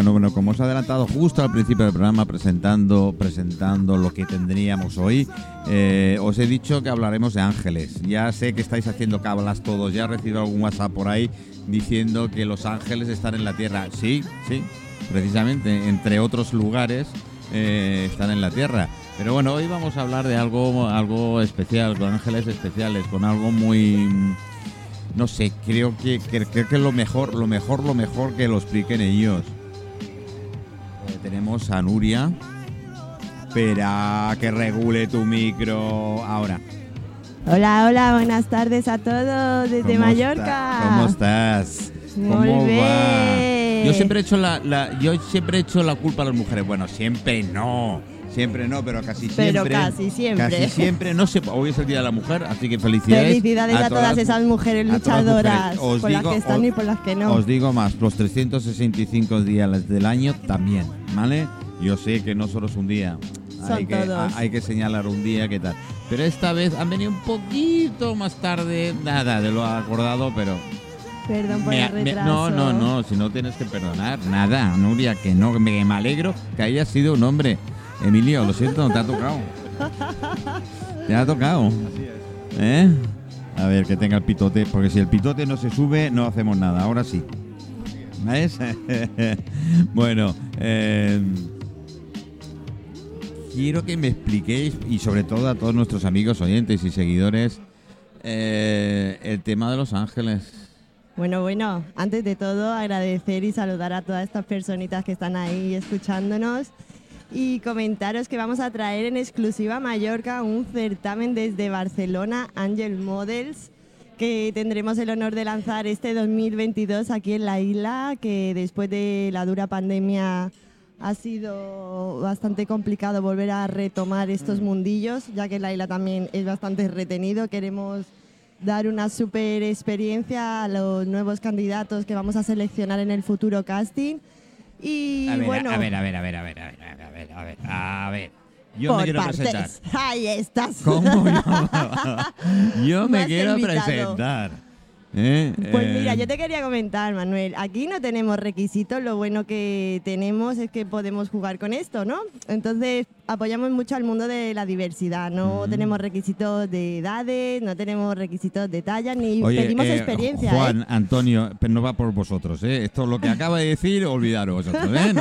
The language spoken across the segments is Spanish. Bueno, como os he adelantado justo al principio del programa presentando lo que tendríamos hoy, os he dicho que hablaremos de ángeles. Ya sé que estáis haciendo cábalas todos, ya he recibido algún WhatsApp por ahí diciendo que los ángeles están en la tierra. Sí, precisamente, entre otros lugares están en la tierra. Pero bueno, hoy vamos a hablar de algo especial, con ángeles especiales, con algo muy... No sé, creo que lo mejor que lo expliquen ellos. Tenemos a Nuria. Espera, que regule tu micro ahora. Hola, buenas tardes a todos desde Mallorca. ¿Cómo estás? ¿Cómo va? Yo siempre he hecho la culpa a las mujeres. Bueno, siempre no, pero casi siempre. No sé, hoy es el Día de la Mujer, así que felicidades a todas esas mujeres luchadoras, por las que están y por las que no. Os digo más, los 365 días del año también, ¿vale? Yo sé que no solo es un día, hay que señalar un día, ¿qué tal? Pero esta vez han venido un poquito más tarde, nada de lo acordado, pero... Perdón por el retraso. No, si no tienes que perdonar, nada, Nuria, que no, me alegro que haya sido un hombre... Emilio, lo siento, te ha tocado. Te ha tocado. Así es. ¿Eh? A ver, que tenga el pitote, porque si el pitote no se sube, no hacemos nada. Ahora sí. ¿Ves? Bueno, quiero que me expliquéis, y sobre todo a todos nuestros amigos, oyentes y seguidores, el tema de los ángeles. Bueno, antes de todo, agradecer y saludar a todas estas personitas que están ahí escuchándonos. Y comentaros que vamos a traer en exclusiva a Mallorca un certamen desde Barcelona, Angel Models, que tendremos el honor de lanzar este 2022 aquí en la isla, que después de la dura pandemia ha sido bastante complicado volver a retomar estos mundillos, ya que la isla también es bastante retenido. Queremos dar una súper experiencia a los nuevos candidatos que vamos a seleccionar en el futuro casting. Y bueno, a ver. Yo me quiero presentar. Ahí estás. ¿Cómo yo? Yo me quiero presentar. Pues mira, yo te quería comentar, Manuel. Aquí no tenemos requisitos. Lo bueno que tenemos es que podemos jugar con esto, ¿no? Entonces apoyamos mucho al mundo de la diversidad. No tenemos requisitos de edades, no tenemos requisitos de talla, ni pedimos experiencia. Juan, Antonio, pero no va por vosotros, ¿eh? Esto es lo que acaba de decir, olvidaros vosotros, ¿eh?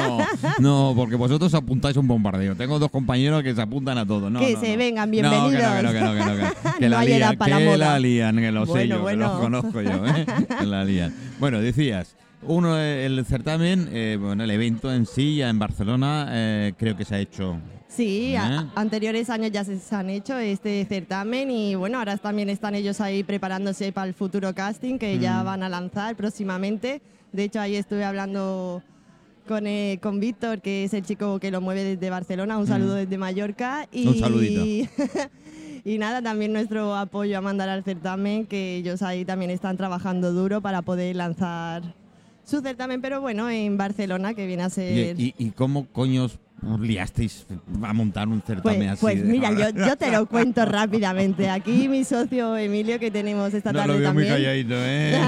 No, porque vosotros apuntáis un bombardeo. Tengo dos compañeros que se apuntan a todo. No, vengan, bienvenidos. No, que la lían, que lo sé yo, que los conozco. Bueno, decías, uno, el certamen, bueno, el evento en sí, ya en Barcelona, creo que se ha hecho. Sí, anteriores años ya se han hecho este certamen y bueno, ahora también están ellos ahí preparándose para el futuro casting que ya van a lanzar próximamente. De hecho, ahí estuve hablando con Víctor, que es el chico que lo mueve desde Barcelona. Un saludo desde Mallorca. Un saludito. Y nada, también nuestro apoyo a mandar al certamen, que ellos ahí también están trabajando duro para poder lanzar su certamen, pero bueno, en Barcelona, que viene a ser... ¿Y cómo coños os liasteis a montar un certamen así? Pues mira, yo te lo cuento rápidamente. Aquí mi socio Emilio, que tenemos esta tarde también... No, lo veo muy calladito, ¿eh?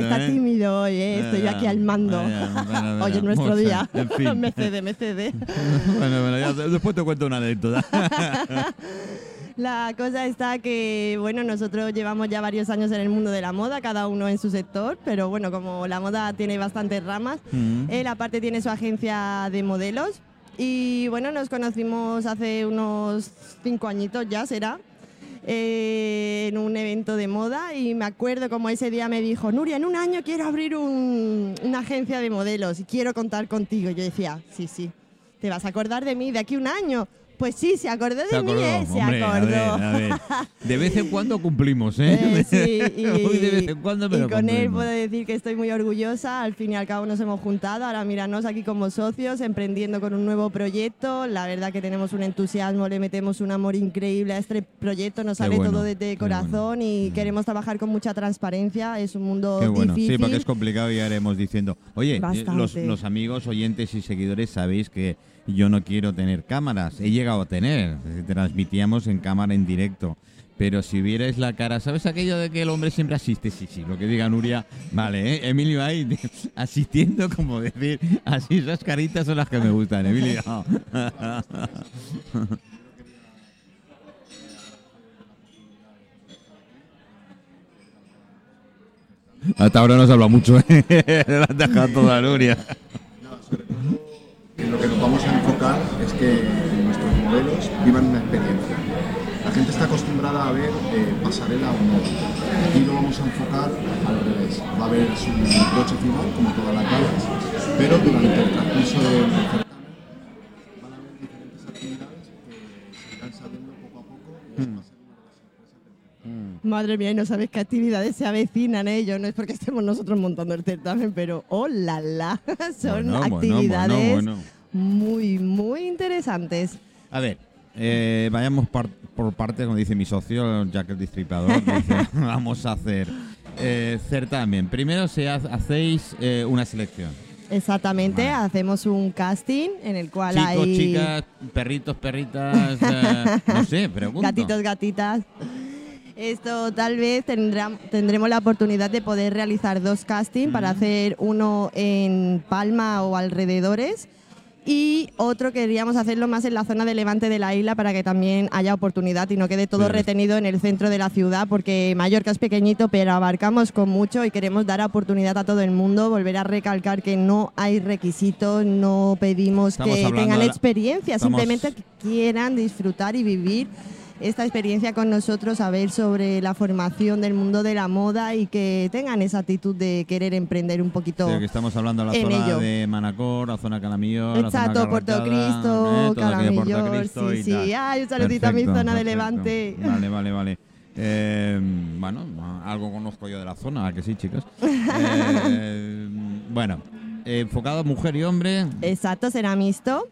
Está tímido hoy, ¿eh? Estoy yo aquí al mando. Hoy es nuestro día. En fin. Me cede. Bueno, ya, después te cuento una anécdota. La cosa está que, bueno, nosotros llevamos ya varios años en el mundo de la moda, cada uno en su sector, pero bueno, como la moda tiene bastantes ramas, él aparte tiene su agencia de modelos y bueno, nos conocimos hace unos 5 añitos ya, será. en un evento de moda y me acuerdo como ese día me dijo, Nuria, en un año quiero abrir una agencia de modelos y quiero contar contigo. Yo decía, sí, te vas a acordar de mí de aquí un año. Pues sí, se acordó de mí. A ver. De vez en cuando cumplimos, ¿eh? Sí, de vez en cuando, pero y con cumplimos. Él puedo decir que estoy muy orgullosa. Al fin y al cabo nos hemos juntado. Ahora míranos aquí como socios, emprendiendo con un nuevo proyecto. La verdad que tenemos un entusiasmo, le metemos un amor increíble a este proyecto. Nos sale todo desde corazón y queremos trabajar con mucha transparencia. Es un mundo difícil. Sí, porque es complicado y ya iremos diciendo. Oye, los amigos, oyentes y seguidores, sabéis que yo no quiero tener cámaras, he llegado a tener, transmitíamos en cámara en directo, pero si vierais la cara, ¿sabes aquello de que el hombre siempre asiste? Sí, lo que diga Nuria, vale, ¿eh? Emilio ahí asistiendo, como decir, así esas caritas son las que me gustan, Emilio. Hasta ahora no se habla mucho, ¿eh? La ha dejado toda Nuria. Lo que nos vamos a enfocar es que nuestros modelos vivan una experiencia. La gente está acostumbrada a ver pasarela o no. Aquí lo vamos a enfocar al revés. Va a haber su broche final, como todas las calles, pero durante el transcurso del certamen van a haber diferentes actividades que se irán sabiendo poco a poco y va a ser una sorpresa perfecta. Madre mía, y no sabéis qué actividades se avecinan ellos. No es porque estemos nosotros montando el certamen, pero ¡oh, la! Son actividades... Bueno. Muy, muy interesantes. A ver, vayamos por partes, como dice mi socio, Jack el Destripador. Dice, vamos a hacer certamen. Primero hacéis una selección. Exactamente, vale. Hacemos un casting en el cual chicos, hay... Chicos, chicas, perritos, perritas, no sé, pregunto. Gatitos, gatitas. Esto tal vez tendremos la oportunidad de poder realizar 2 castings para hacer uno en Palma o alrededores. Y otro queríamos hacerlo más en la zona de Levante de la isla para que también haya oportunidad y no quede todo retenido en el centro de la ciudad, porque Mallorca es pequeñito, pero abarcamos con mucho y queremos dar oportunidad a todo el mundo. Volver a recalcar que no hay requisitos, no pedimos que tengan experiencia, simplemente quieran disfrutar y vivir esta experiencia con nosotros, saber sobre la formación del mundo de la moda y que tengan esa actitud de querer emprender un poquito. Sí, que estamos hablando de la zona de Manacor, la zona Calamillor, exacto, Puerto Cristo, Calamillor, sí. Ay, un saludito a mi zona de Levante. Vale. Bueno, algo conozco yo de la zona, ¿a que sí, chicas? Bueno, enfocado a mujer y hombre. Exacto, será mixto.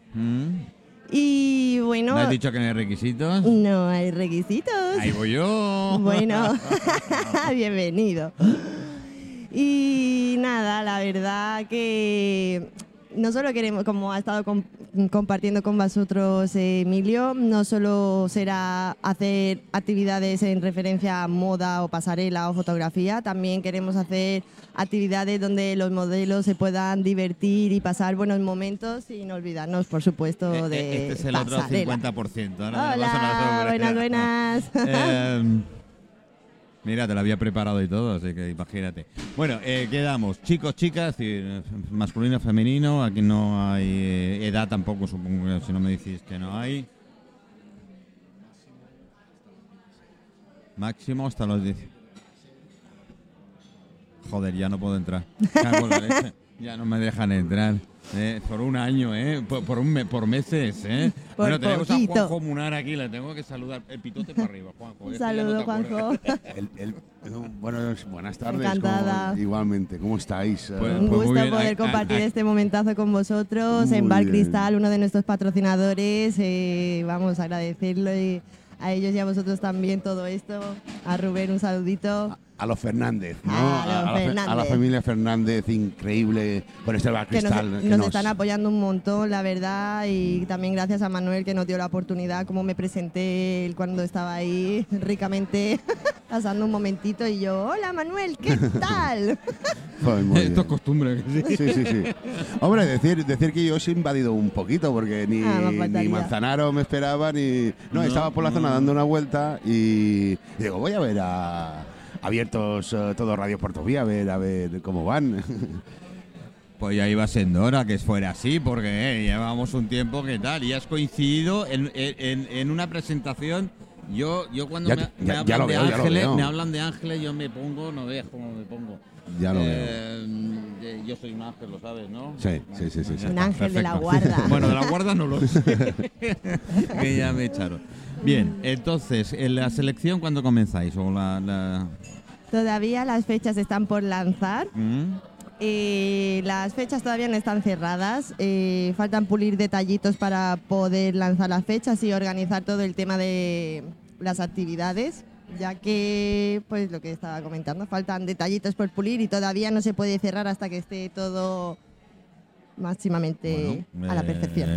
Y bueno... ¿No has dicho que no hay requisitos? No hay requisitos. ¡Ahí voy yo! Bueno, bienvenido. Y nada, la verdad que no solo queremos, como ha estado compartiendo con vosotros Emilio, no solo será hacer actividades en referencia a moda o pasarela o fotografía, también queremos hacer actividades donde los modelos se puedan divertir y pasar buenos momentos sin olvidarnos, por supuesto, de este es el pasarela. Otro 50%. Ahora hola, buenas. Mira, te lo había preparado y todo, así que imagínate. Bueno, quedamos. Chicos, chicas, masculino, femenino. Aquí no hay edad tampoco, supongo, que si no me decís que no hay. Máximo hasta los 10. Joder, ya no puedo entrar. Ya no me dejan entrar. Por un año, por meses, Bueno, tenemos poquito. A Juanjo Munar aquí, le tengo que saludar. El pitote para arriba, Juanjo. Un saludo, no Juanjo. Buenas tardes. Encantada. Igualmente, ¿cómo estáis? Un gusto poder compartir este momentazo con vosotros en Bar Cristal, uno de nuestros patrocinadores. Vamos a agradecerlo y a ellos y a vosotros también todo esto. A Rubén, un saludito. A los Fernández, ¿no? A la familia Fernández, increíble, con este Bar Cristal. Que nos están apoyando un montón, la verdad, y también gracias a Manuel que nos dio la oportunidad, como me presenté él cuando estaba ahí, ricamente, pasando un momentito, y yo, hola Manuel, ¿qué tal? Esto es costumbre. Sí. Hombre, decir que yo os he invadido un poquito, porque ni Manzanaro me esperaba, ni... No, estaba por la zona dando una vuelta y digo, voy a ver a... Abiertos todo Radio Portovía, a ver cómo van. Pues ya iba siendo hora que fuera así, porque llevamos un tiempo que tal, y has coincidido en una presentación Yo cuando me hablan de ángeles, yo me pongo, no veas cómo me pongo. Ya lo veo. Yo soy un ángel, lo sabes, ¿no? Sí. Un ángel perfecto. De la guarda. Bueno, de la guarda no lo sé. Que ya me echaron. Bien, entonces, ¿en la selección cuándo comenzáis? ¿O la... Todavía las fechas están por lanzar. Las fechas todavía no están cerradas, faltan pulir detallitos para poder lanzar las fechas y organizar todo el tema de las actividades, ya que, pues lo que estaba comentando, faltan detallitos por pulir y todavía no se puede cerrar hasta que esté todo máximamente a la perfección.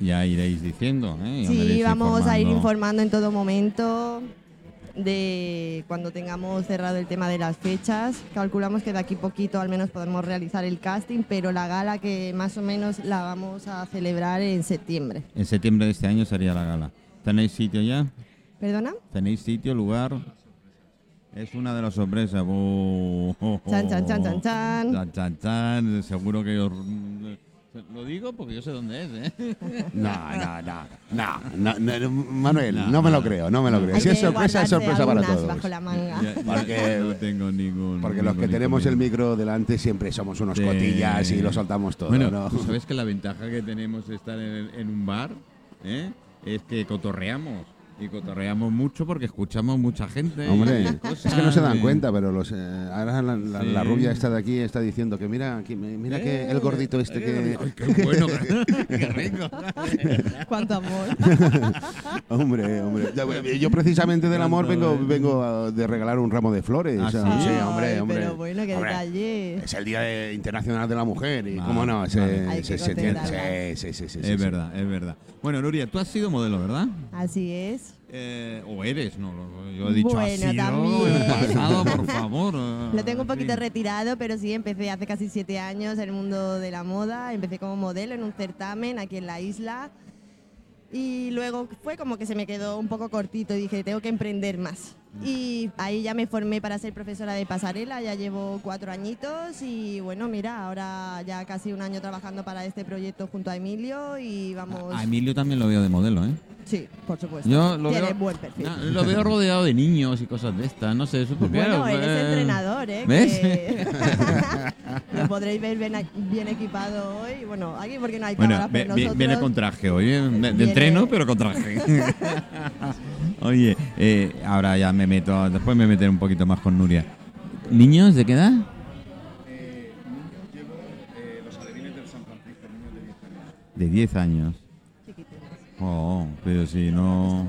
Ya iréis diciendo, ¿eh? Sí, vamos a ir informando en todo momento. De cuando tengamos cerrado el tema de las fechas, calculamos que de aquí poquito al menos podemos realizar el casting, pero la gala que más o menos la vamos a celebrar en septiembre. En septiembre de este año sería la gala. ¿Tenéis sitio ya? ¿Perdona? ¿Tenéis sitio, lugar? Es una de las sorpresas. Chan, chan, chan, chan, chan. Chan, chan, chan. Seguro que... Lo digo porque yo sé dónde es, ¿eh? No, Manuel, no me lo creo. Si es sorpresa, es sorpresa para todos. Bajo la manga. Porque no tengo ningún... Porque los que tenemos el micro delante siempre somos unos cotillas y lo soltamos todo. Bueno, ¿no? Tú sabes que la ventaja que tenemos de estar en un bar, ¿eh? Es que cotorreamos. Y cotorreamos mucho porque escuchamos mucha gente. Hombre, cosas, es que no se dan cuenta, pero los ahora la rubia esta de aquí está diciendo que mira que el gordito este que... Ay, ¡qué bueno! ¡Qué rico! ¡Cuánto amor! Hombre. Yo precisamente del amor vengo de regalar un ramo de flores. ¿Ah, sí? Sí, hombre. Pero bueno, qué detalle. Es el Día Internacional de la Mujer y cómo no, se tiene. Sí. Es verdad. Bueno, Nuria, tú has sido modelo, ¿verdad? Así es. O eres, no, yo he dicho bueno, así, ¿no? El pasado, por favor. Lo tengo un poquito retirado, pero sí, empecé hace casi 7 años en el mundo de la moda. Empecé como modelo en un certamen aquí en la isla y luego fue como que se me quedó un poco cortito y dije, tengo que emprender más. Y ahí ya me formé para ser profesora de pasarela, ya llevo 4 añitos y bueno, mira, ahora ya casi un año trabajando para este proyecto junto a Emilio y vamos... A Emilio también lo veo de modelo, ¿eh? Sí, por supuesto. Yo lo tiene buen perfil. Lo veo rodeado de niños y cosas de estas, no sé, eso porque... Bueno, él es entrenador, ¿eh? ¿Ves? Lo podréis ver bien equipado hoy, bueno, aquí porque no hay cámaras, pero nosotros... Viene con traje hoy, ¿eh? De entreno, pero con traje. Oye, ahora ya después me meteré un poquito más con Nuria. ¿Niños de qué edad? Niños llevo los alevines del San Francisco, niños de 10 años. ¿De 10 años? Chiquititos. Oh, pero si no...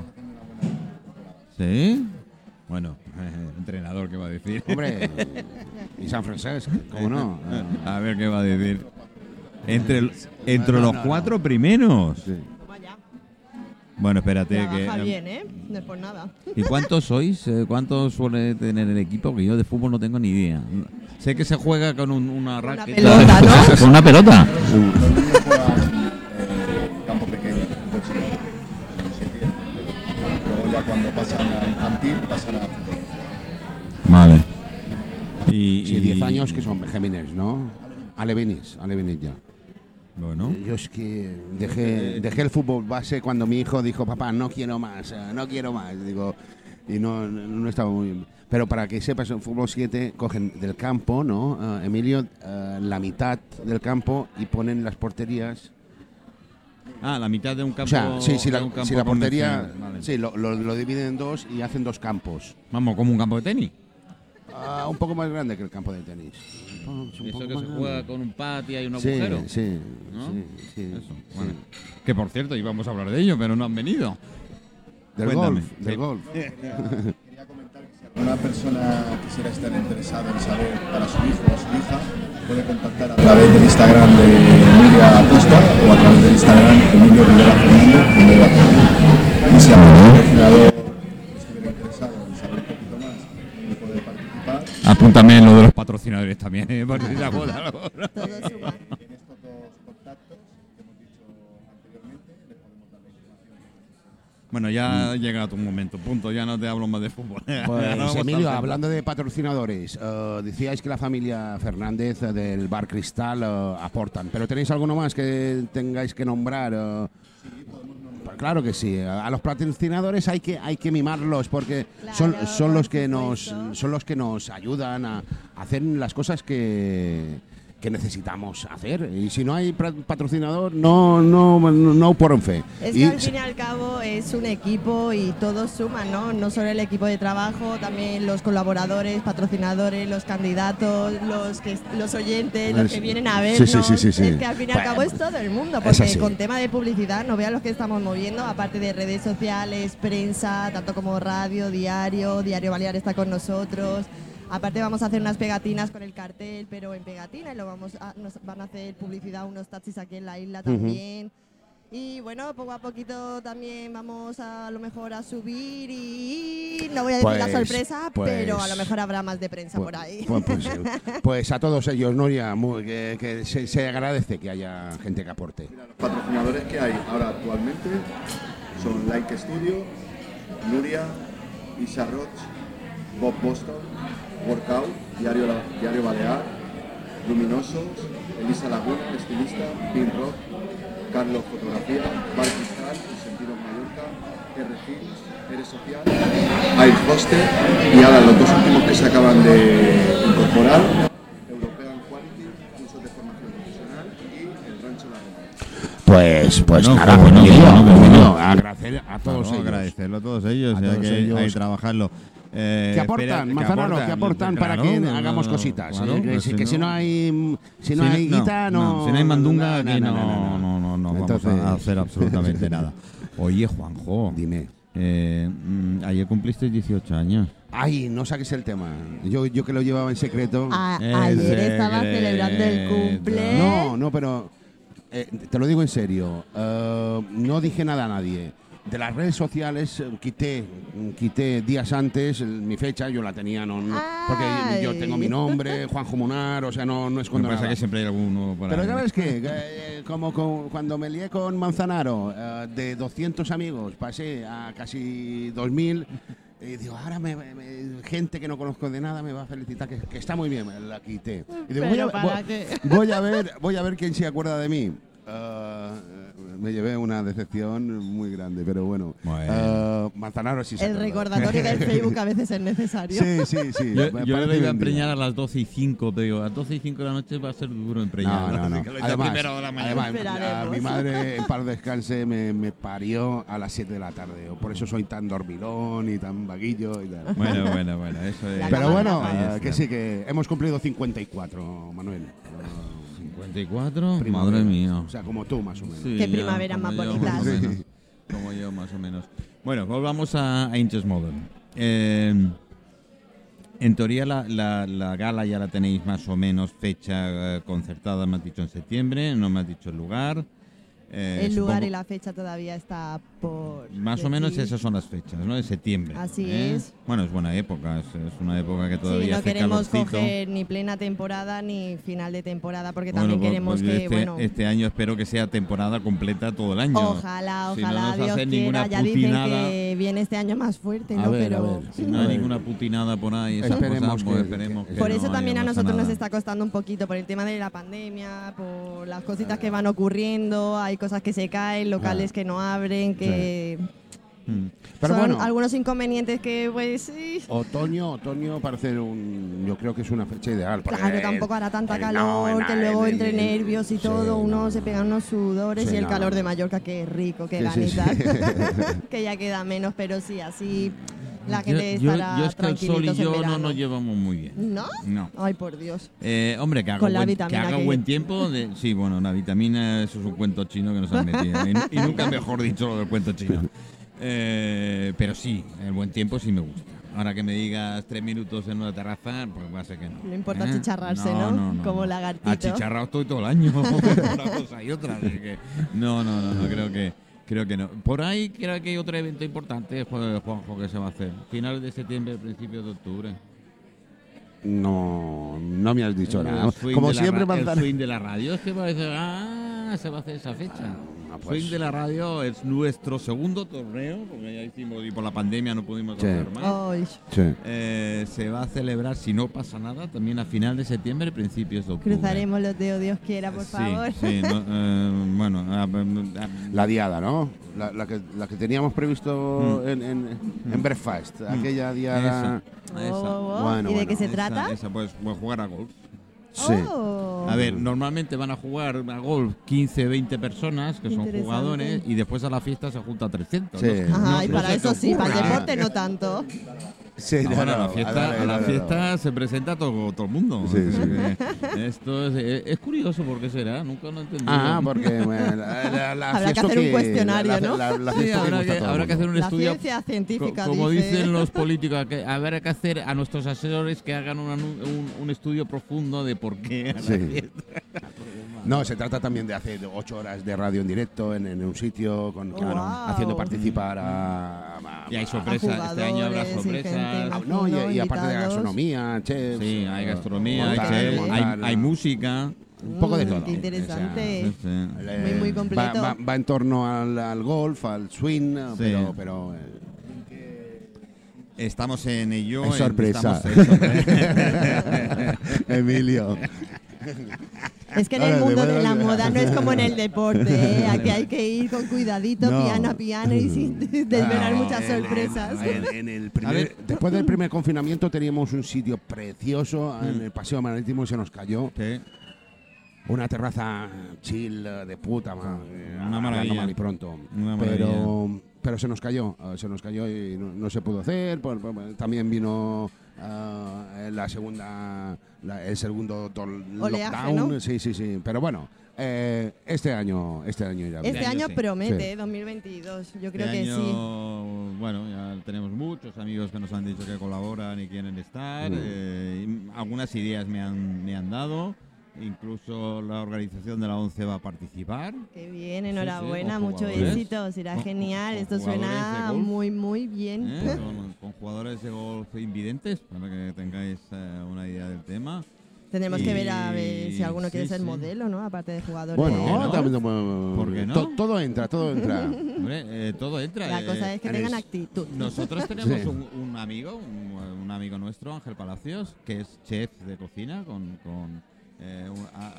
¿Sí? Bueno, entrenador, ¿qué va a decir? Hombre, y San Francisco, ¿cómo no? A ver qué va a decir. Entre los 4 primeros. Sí. Bueno, espérate. Trabaja bien, ¿eh? No es por nada. ¿Y cuántos sois? ¿Cuántos suele tener el equipo? Que yo de fútbol no tengo ni idea. Sé que se juega con una raqueta. Pelota, ¿no? Con una pelota. Campo pequeño. Luego ya cuando pasan a infantil, pasan a fútbol. Vale. Y 10 años que son Benjamines, ¿no? Alevinis ya. Bueno. Yo es que dejé el fútbol base cuando mi hijo dijo, papá, no quiero más. Digo, y no estaba muy bien. Pero para que sepas, en fútbol 7 cogen del campo, ¿no? Emilio, la mitad del campo y ponen las porterías. Ah, la mitad de un campo. O sea, si la portería, vale. Sí, lo dividen en dos y hacen 2 campos. Vamos, como un campo de tenis. Un poco más grande que el campo de tenis. Eso que se juega con un patio y un agujero. Sí, ¿no? Sí. Eso. Bueno. Sí. Que por cierto, íbamos a hablar de ello, pero no han venido. Del golf. Quería comentar que si alguna persona quisiera estar interesada en saber para su hijo o su hija, puede contactar a través del Instagram de Nuria Acosta o a través del Instagram de Emilio Ribeta Fernando. Y si algún apúntame lo de los patrocinadores también, ¿eh? Por si se acuerdan. Tienes estos 2 contactos que hemos dicho anteriormente, les podemos dar la información. Bueno, ya ha llegado un momento, punto, ya no te hablo más de fútbol. Pues, no, Emilio, hablando de patrocinadores, decíais que la familia Fernández del Bar Cristal aportan, pero ¿tenéis alguno más que tengáis que nombrar? Sí, podemos nombrar. Claro que sí. A los patrocinadores hay que mimarlos porque claro, son los que nos ayudan a hacer las cosas que necesitamos hacer. Y si no hay patrocinador, no por fe. Es que al fin y al cabo es un equipo y todos suman, ¿no? No solo el equipo de trabajo, también los colaboradores, patrocinadores, los candidatos, los oyentes, los que vienen a vernos. Sí. Es que al fin y al cabo es todo el mundo, porque con tema de publicidad no veas lo que estamos moviendo, aparte de redes sociales, prensa, tanto como radio, diario Balear está con nosotros. Aparte vamos a hacer unas pegatinas con el cartel, pero en pegatina, y nos van a hacer publicidad unos taxis aquí en la isla también. Uh-huh. Y bueno, poco a poquito también vamos a lo mejor a subir y no voy a decir la sorpresa, pero a lo mejor habrá más de prensa por ahí. Pues a todos ellos, Nuria, que se agradece que haya gente que aporte. Mira, los patrocinadores que hay ahora actualmente son Like Studio, Nuria, Isa Roach, Bob Boston, Workout, Diario Balear, Luminosos, Elisa Laguer, estilista, Pin Rock, Carlos Fotografía, Bar Cristal, El Sentido en Mallorca, R. Films, Eres Social, Air Hostel y ahora los dos últimos que se acaban de incorporar, European Quality, cursos de formación profesional y El Rancho. Pues nada, bueno, agradecer a todos ellos. Agradecerlo a todos ellos, ya que hay que trabajarlo. Que aportan, Manzanaro, que aportan para que hagamos cositas. Que si no hay guita, no. Si no hay mandunga, aquí no vamos a hacer absolutamente nada. Oye, Juanjo, dime. Ayer cumpliste 18 años. Ay, no saques el tema. Yo que lo llevaba en secreto. Ayer estaba celebrando el cumple. No, pero te lo digo en serio. No dije nada a nadie. De las redes sociales quité días antes mi fecha, yo la tenía, no porque yo tengo mi nombre, Juanjo Munar, o sea, no escondo nada. Me pasa que siempre hay alguno para... Pero ¿sabes qué? Como cuando me lié con Manzanaro, de 200 amigos pasé a casi 2000. Y digo, ahora gente que no conozco de nada me va a felicitar, que está muy bien, la quité. Y digo, voy a ver quién se acuerda de mí. Me llevé una decepción muy grande, pero bueno. Manzanaro sí se acuerda. El recordatorio del Facebook a veces es necesario. Sí. Yo le voy a empreñar a las 12 y 5, te digo, a las 12 y 5 de la noche va a ser duro empreñar. No. Además, mi madre, en paz descanse, me parió a las 7 de la tarde. Por eso soy tan dormilón y tan vaguillo y tal. Bueno, eso es. Pero bueno, que sí, que hemos cumplido 54, Manuel. 54, madre mía. O sea, como tú, más o menos. Sí, qué primaveras más bonitas. Como yo, más o menos. Bueno, volvamos a Angel Models. En teoría, la gala ya la tenéis más o menos fecha concertada. Me has dicho en septiembre, no me has dicho el lugar. El lugar y la fecha todavía está por... Más o menos esas son las fechas, ¿no? De septiembre. Así es. Bueno, es buena época, es una época que todavía... Sí, no queremos coger ni plena temporada ni final de temporada, porque también queremos que... Este año espero que sea temporada completa todo el año. Ojalá, si no Dios quiera, ya putinada. Dicen que viene este año más fuerte, ¿no? A ver. Si no hay ninguna putinada por ahí, esperemos que por eso también a nosotros nos está costando un poquito, por el tema de la pandemia, por las cositas que van ocurriendo, hay cosas que se caen, locales que no abren, que pero son algunos inconvenientes que pues sí. Otoño parece yo creo que es una fecha ideal. Claro, tampoco hará tanta calor, que luego entre nervios y todo, uno se pega unos sudores y el calor de Mallorca, que es rico, que ganita, que ya queda menos, pero sí, así la gente estará tranquilito. Yo es que el sol y yo no nos llevamos muy bien. ¿No? Ay, por Dios. Hombre, que haga buen tiempo. Sí, bueno, la vitamina, eso es un cuento chino que nos han metido. y nunca mejor dicho lo del cuento chino. Pero sí, el buen tiempo sí me gusta. Ahora que me digas 3 minutos en una terraza, pues va a ser que no. No importa achicharrarse, ¿no? Como lagartito. Achicharrado estoy todo el año. Una cosa y otra. Así que no creo que... Creo que no. Por ahí creo que hay otro evento importante, Juanjo, que se va a hacer. Finales de septiembre, principios de octubre. No me has dicho nada. Como siempre, el swing de la radio es que parece se va a hacer esa fecha. Ah, pues. Swing de la radio es nuestro segundo torneo, porque ya hicimos y por la pandemia no pudimos hacer más. Sí. Se va a celebrar, si no pasa nada, también a final de septiembre, principios de octubre. Cruzaremos los dedos, Dios quiera, por favor. Sí, no, bueno. La diada, ¿no? La que teníamos previsto en Belfast, aquella diada. Esa. Bueno, ¿y de qué se trata? Esa, pues jugar a golf. Sí. Oh. A ver, normalmente van a jugar a golf 15, 20 personas, que son jugadores, y después a la fiesta se junta 300. Sí. ¿No? Ajá, no, y para eso sí, para el deporte no tanto. Sí, no, bueno, a la fiesta se presenta todo el mundo. Sí, sí. Esto es curioso, ¿por qué será? Nunca lo he entendido. Ah, porque bueno, habrá que hacer un cuestionario, ¿no? Habrá que hacer un estudio. La ciencia científica, como dicen los políticos, que habrá que hacer a nuestros asesores que hagan un estudio profundo de por qué a la fiesta. No, se trata también de hacer 8 horas de radio en directo en un sitio, haciendo participar a y hay sorpresas, este año habrá sorpresas. No, y aparte de la gastronomía, chefs. Sí, hay gastronomía, hay música. Un poco de todo. Qué interesante. O sea, muy, muy completo. Va en torno al golf, al swing, pero estamos en ello. Es sorpresa. Emilio. Es que en el mundo de la moda no es como en el deporte, ¿eh? Aquí hay que ir con cuidadito, piano a piano y sin desvelar muchas sorpresas. Después del primer confinamiento teníamos un sitio precioso en el paseo marítimo y se nos cayó. ¿Qué? Una terraza chill de puta madre. Una maravilla. No mal y pronto. Una maravilla. Pero se nos cayó y no se pudo hacer. También vino el segundo lockdown, ¿no? Sí, pero bueno, este año ya. Este año promete, 2022, yo creo que sí. Bueno, ya tenemos muchos amigos que nos han dicho que colaboran y quieren estar. Algunas ideas me han dado. Incluso la organización de la ONCE va a participar. Qué bien, enhorabuena, mucho éxito, será genial. Esto suena muy, muy bien. Con jugadores de golf invidentes, para que tengáis una idea del tema. Tendremos que ver a ver si alguno quiere ser modelo, ¿no? Aparte de jugadores. Bueno, también. ¿Por qué no? Todo entra. Hombre, todo entra. La cosa es que tengan actitud. Nosotros tenemos un amigo nuestro, Ángel Palacios, que es chef de cocina con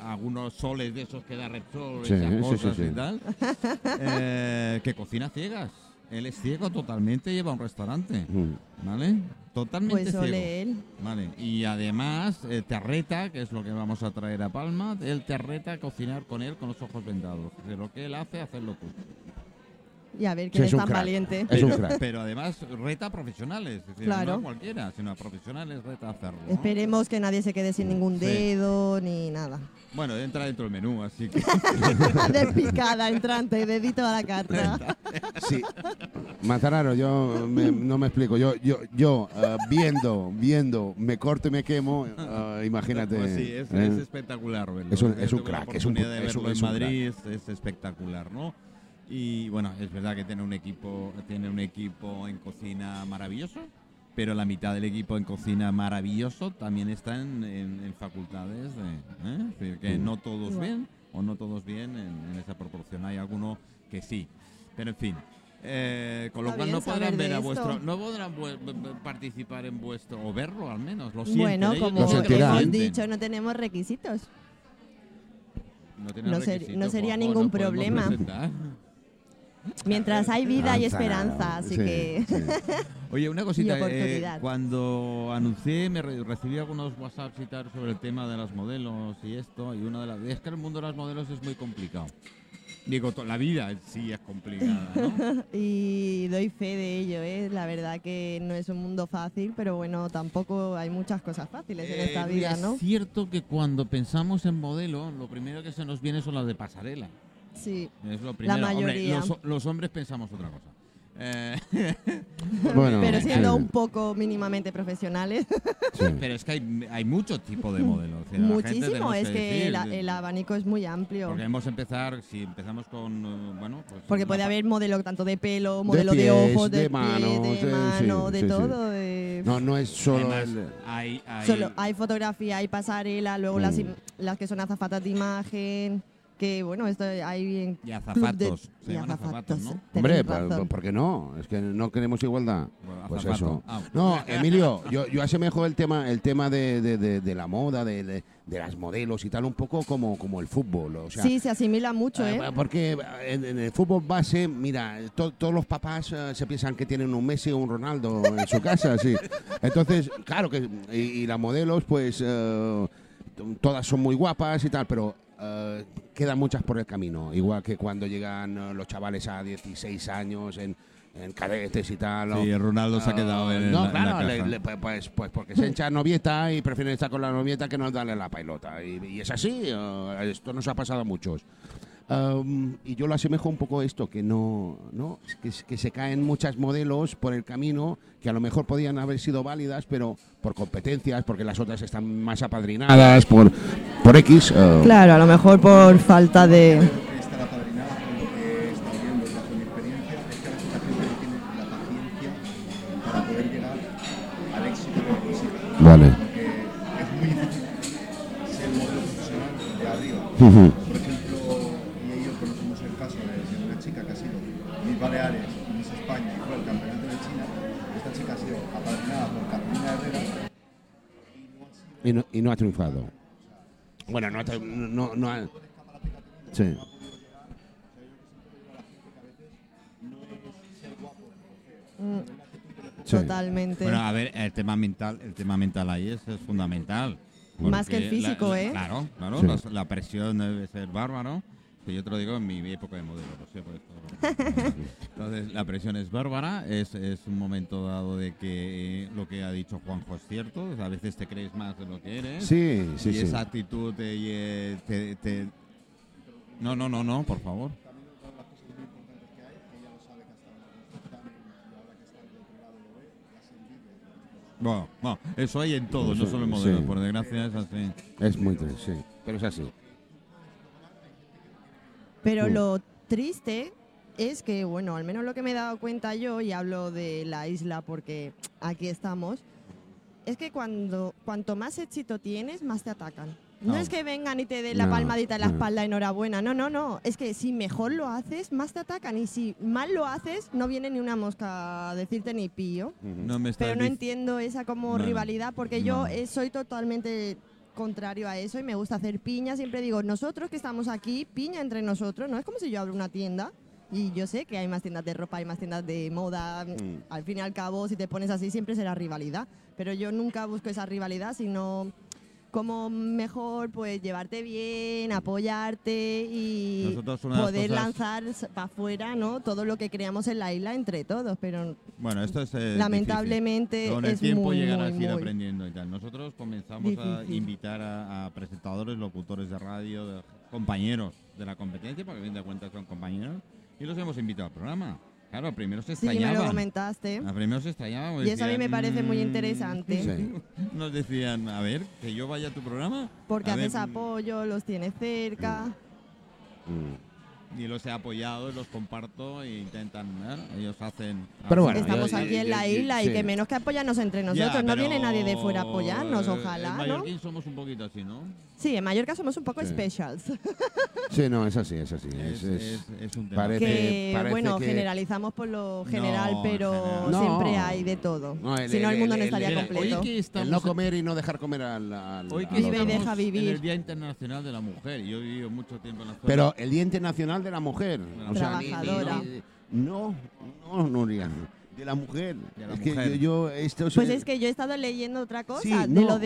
algunos soles de esos que da Repsol, esas cosas y tal, que cocina ciegas. Él es ciego totalmente, lleva un restaurante, ¿vale? Totalmente pues ciego. Él. Vale. Y además te arreta, que es lo que vamos a traer a Palma, él te arreta a cocinar con él con los ojos vendados. De lo que él hace, hacerlo tú. Y a ver quién es tan valiente. Es un crack. Pero además reta a profesionales. Es decir, no a cualquiera, sino a profesionales reta a hacerlo, ¿no? Esperemos que nadie se quede sin ningún dedo ni nada. Bueno, entra dentro del menú, así que. Despicada, entrante, dedito a la carta. Sí. Mazararo, yo no me explico. Yo viendo, me corto y me quemo, imagínate. Pues sí, es espectacular verlo. Es un crack. Es un oportunidad de verlo en Madrid, es espectacular, ¿no? Y bueno, es verdad que tiene un equipo en cocina maravilloso, pero la mitad del equipo en cocina maravilloso también está en facultades de, ¿eh? Es decir, que no todos bien en esa proporción. Hay alguno que sí, pero en fin. Con lo cual no podrán ver a vuestro, no podrán participar en vuestro, o verlo al menos, lo sienten. Bueno, como hemos dicho, no tenemos requisitos. No sería ningún problema. Presentar. Mientras hay vida hay esperanza, así que. Sí. Oye, una cosita. Cuando anuncié, me recibí algunos WhatsApps y tal sobre el tema de las modelos y esto. Y una de las. Es que el mundo de las modelos es muy complicado. Digo, la vida sí es complicada, ¿no? Y doy fe de ello, ¿eh? La verdad que no es un mundo fácil, pero bueno, tampoco hay muchas cosas fáciles en esta vida, ¿no? Es cierto que cuando pensamos en modelo, lo primero que se nos viene son las de pasarela. Sí, es lo primero. La mayoría. Hombre, los hombres pensamos otra cosa. Bueno, pero siendo un poco mínimamente profesionales. Sí. Pero es que hay muchos tipos de modelos. O sea, muchísimo, es que el abanico es muy amplio. Porque empezamos con. Bueno, pues porque puede haber modelo tanto de pelo, modelo de pies, ojos, de manos, de todo. No es solo. Además, hay fotografía, hay pasarela, luego las que son azafatas de imagen. que bueno, esto hay en y azafatos, se llaman azafatos, ¿no? Hombre, ¿por qué no? Es que no queremos igualdad. Bueno, pues eso. Ah. No, Emilio, yo asemejo el tema de la moda, de las modelos y tal, un poco como el fútbol. O sea, sí, se asimila mucho, ¿eh? Porque en el fútbol base, mira, todos los papás se piensan que tienen un Messi o un Ronaldo en su casa, sí. Entonces, claro que y las modelos, pues todas son muy guapas y tal, pero quedan muchas por el camino, igual que cuando llegan los chavales a 16 años en cadetes y tal. Sí, Ronaldo se ha quedado en no, claro, en la pues porque se echa novieta y prefieren estar con la novieta que no darle la pelota. Y es así, esto nos ha pasado a muchos. Y yo lo asemejo un poco a esto, que no que se caen muchas modelos por el camino que a lo mejor podían haber sido válidas, pero por competencias, porque las otras están más apadrinadas, por X. Claro, a lo mejor por falta de... Estar apadrinada con lo que está viendo, bajo mi experiencia, es que la gente no tiene la paciencia para poder llegar al éxito que lo consigue. Vale. Porque es muy difícil ser el modelo profesional de arriba. Uh-huh. Baleares, Miss España y fue el campeonato de China. Esta chica ha sido apadrinada por Carolina Herrera y no ha triunfado. Bueno, no ha... Sí. Totalmente. Bueno, a ver, el tema mental ahí es fundamental. Más que el físico, ¿eh? Claro, sí. la presión debe ser bárbaro. Yo te lo digo en mi época de modelo, no sé por esto. Entonces, la presión es bárbara, es un momento dado de que lo que ha dicho Juanjo es cierto, o sea, a veces te crees más de lo que eres. Sí, sí, y sí. Esa actitud te... No, por favor. Bueno, eso hay en todo, sí, no solo en modelos, sí. Por desgracia es así. Es muy triste, sí, pero es así. Pero lo triste es que, bueno, al menos lo que me he dado cuenta yo, y hablo de la isla porque aquí estamos, es que cuanto más éxito tienes, más te atacan. No es que vengan y te den la palmadita en la espalda, enhorabuena, no. Es que si mejor lo haces, más te atacan. Y si mal lo haces, no viene ni una mosca a decirte ni pío. No me Pero no entiendo esa como rivalidad, porque yo soy totalmente... contrario a eso y me gusta hacer piña. Siempre digo, nosotros que estamos aquí, piña entre nosotros. No es como si yo abro una tienda y yo sé que hay más tiendas de ropa, hay más tiendas de moda. Al fin y al cabo, si te pones así, siempre será rivalidad. Pero yo nunca busco esa rivalidad, sino como mejor pues llevarte bien, apoyarte y poder lanzar para afuera, ¿no? Todo lo que creamos en la isla entre todos. Pero bueno, esto es lamentablemente con el tiempo llegan a ir aprendiendo y tal. Nosotros comenzamos a invitar a presentadores, locutores de radio, compañeros de la competencia, porque bien de cuentas son compañeros, y los hemos invitado al programa. Claro, primero se extrañaban. Sí, me lo comentaste. Primero se extrañaban. Y eso a mí me parece muy interesante. Sí. Nos decían, a ver, que yo vaya a tu programa. Porque haces apoyo, los tienes cerca. Y los he apoyado, los comparto e intentan, ¿ver? Ellos hacen... Pero bueno, estamos aquí en la isla y que menos que apoyarnos entre nosotros. Ya, no viene nadie de fuera a apoyarnos, ojalá, ¿no? En Mallorca somos un poquito así, ¿no? Sí, en Mallorca somos un poco specials. Sí, no, es así. Es un tema. Parece que generalizamos por lo general, pero siempre hay de todo. Si no, el mundo no estaría completo. El no comer y no dejar comer al otro. Hoy que deja vivir. En el Día Internacional de la Mujer. Yo he vivido mucho tiempo en la escuela. Pero el Día Internacional de la Mujer, o sea, Nuria, de la mujer. Es que yo he estado leyendo otra cosa, sí, pero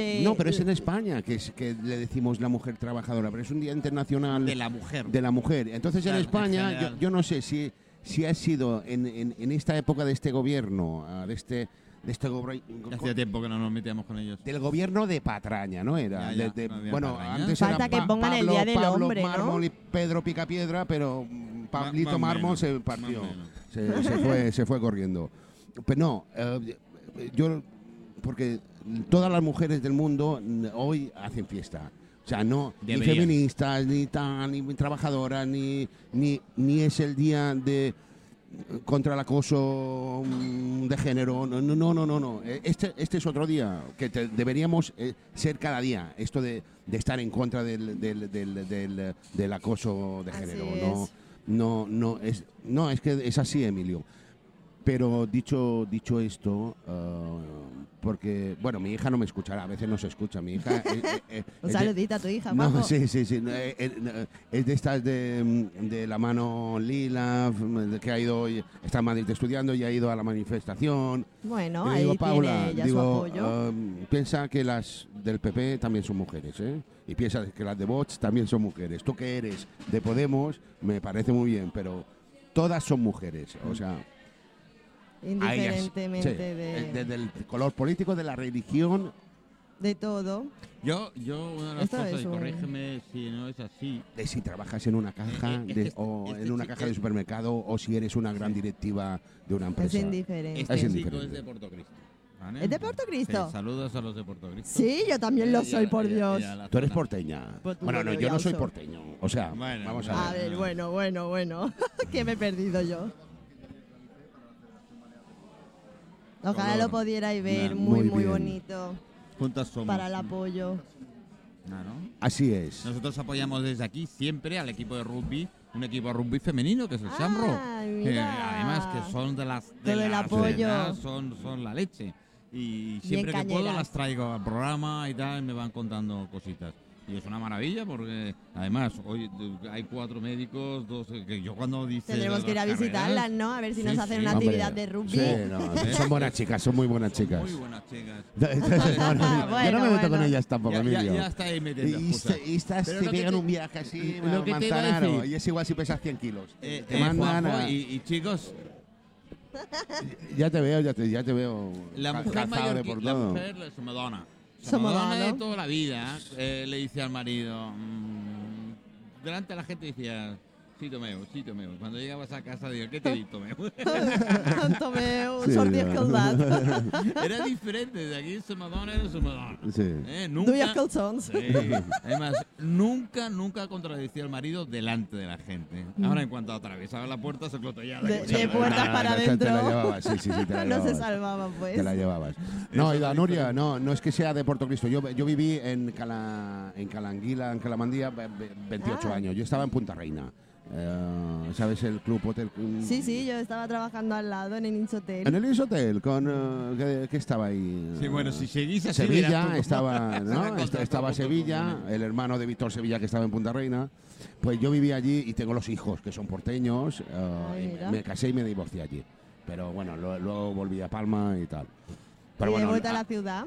es en España que le decimos la mujer trabajadora, pero es un día internacional de la mujer. Entonces en España yo no sé si ha sido en esta época de este gobierno, de este hacía tiempo que no nos metíamos con ellos. Del gobierno de Patraña, ¿no era? Antes falta era que pongan Pablo, el Día del Pablo Hombre, Mármol, ¿no? Y Pedro Picapiedra, pero Pablito Mármol se partió. Se fue corriendo. Pero no, yo... Porque todas las mujeres del mundo hoy hacen fiesta. O sea, no, ni feministas, ni trabajadoras, ni es el día de... contra el acoso de género. No. Este es otro día que deberíamos ser cada día. Esto de estar en contra del acoso de género. No, es que es así, Emilio. Pero dicho esto, porque, bueno, mi hija no me escuchará, a veces no se escucha, mi hija... Un saludito a tu hija, Paco. No, sí, es de estas de la mano lila, que ha ido, está en Madrid estudiando y ha ido a la manifestación. Bueno, ahí digo, Paula, tiene ella su apoyo. Piensa que las del PP también son mujeres, ¿eh? Y piensa que las de Vox también son mujeres. Tú que eres de Podemos, me parece muy bien, pero todas son mujeres, o sea... Indiferentemente del color político, de la religión, de todo. Yo una de las cosas, y corrígeme si no es así, de si trabajas en una caja de supermercado o si eres una gran directiva de una empresa. Es indiferente. Este chico es de Portocristo. ¿Vale? ¿Es de Portocristo? Sí, saludos a los de Portocristo. Sí, yo también lo soy, por Dios. Tú eres porteña. Bueno, no, yo no soy porteño. O sea, bueno, vamos a ver. Bueno. Que me he perdido yo. Ojalá lo pudierais ver, muy bonito. Juntas somos. Para el apoyo. Claro. Así es. Nosotros apoyamos desde aquí siempre al equipo de rugby, un equipo de rugby femenino que es el Samro. Además que son de las apoyo. Son la leche. Y siempre que puedo las traigo al programa y tal, y me van contando cositas. Y es una maravilla porque, además, hoy hay 4 médicos, 2... Que yo cuando dice... Tendremos que ir a visitarlas, ¿no? A ver si nos hacen una actividad de rugby. Son buenas chicas, son muy buenas chicas. Muy buenas chicas. Yo no me meto con ellas tampoco, Emilio. Ya está ahí metiendo cosas. Y estas te pegan un viaje así, Manzanaro, y es igual si pesas 100 kilos. Te mandan a... Y chicos... Ya te veo. La mujer es Madonna. Somos de toda la vida, le dice al marido, delante de la gente decía, sí Tomeu. Cuando llegabas a casa digo, ¿qué te di, Tomeu? Tomeu, sortia escaldat. Era diferente, de aquí Somadona. Sí. Nunca. Sí. Además, nunca contradecía al marido delante de la gente. Ahora, en cuanto atravesaba la puerta, se clotellaba. De puertas para adentro. Te la llevabas, sí, te la llevabas. No se salvaba, pues. Te la llevabas. No, y la Nuria, no es que sea de Portocristo. Yo viví en Calanguila, en Calamandía, 28 años. Yo estaba en Punta Reina. ¿Sabes el club hotel? Sí, yo estaba trabajando al lado en el Insotel. En el Insotel, con que estaba ahí. Sí, bueno, si seguís a Sevilla, estaba, ¿no? Estaba Sevilla, el hermano de Víctor Sevilla que estaba en Punta Reina. Pues yo vivía allí y tengo los hijos que son porteños. Me casé y me divorcié allí. Pero bueno, luego volví a Palma y tal. Pero bueno, ¿y de vuelta a la ciudad?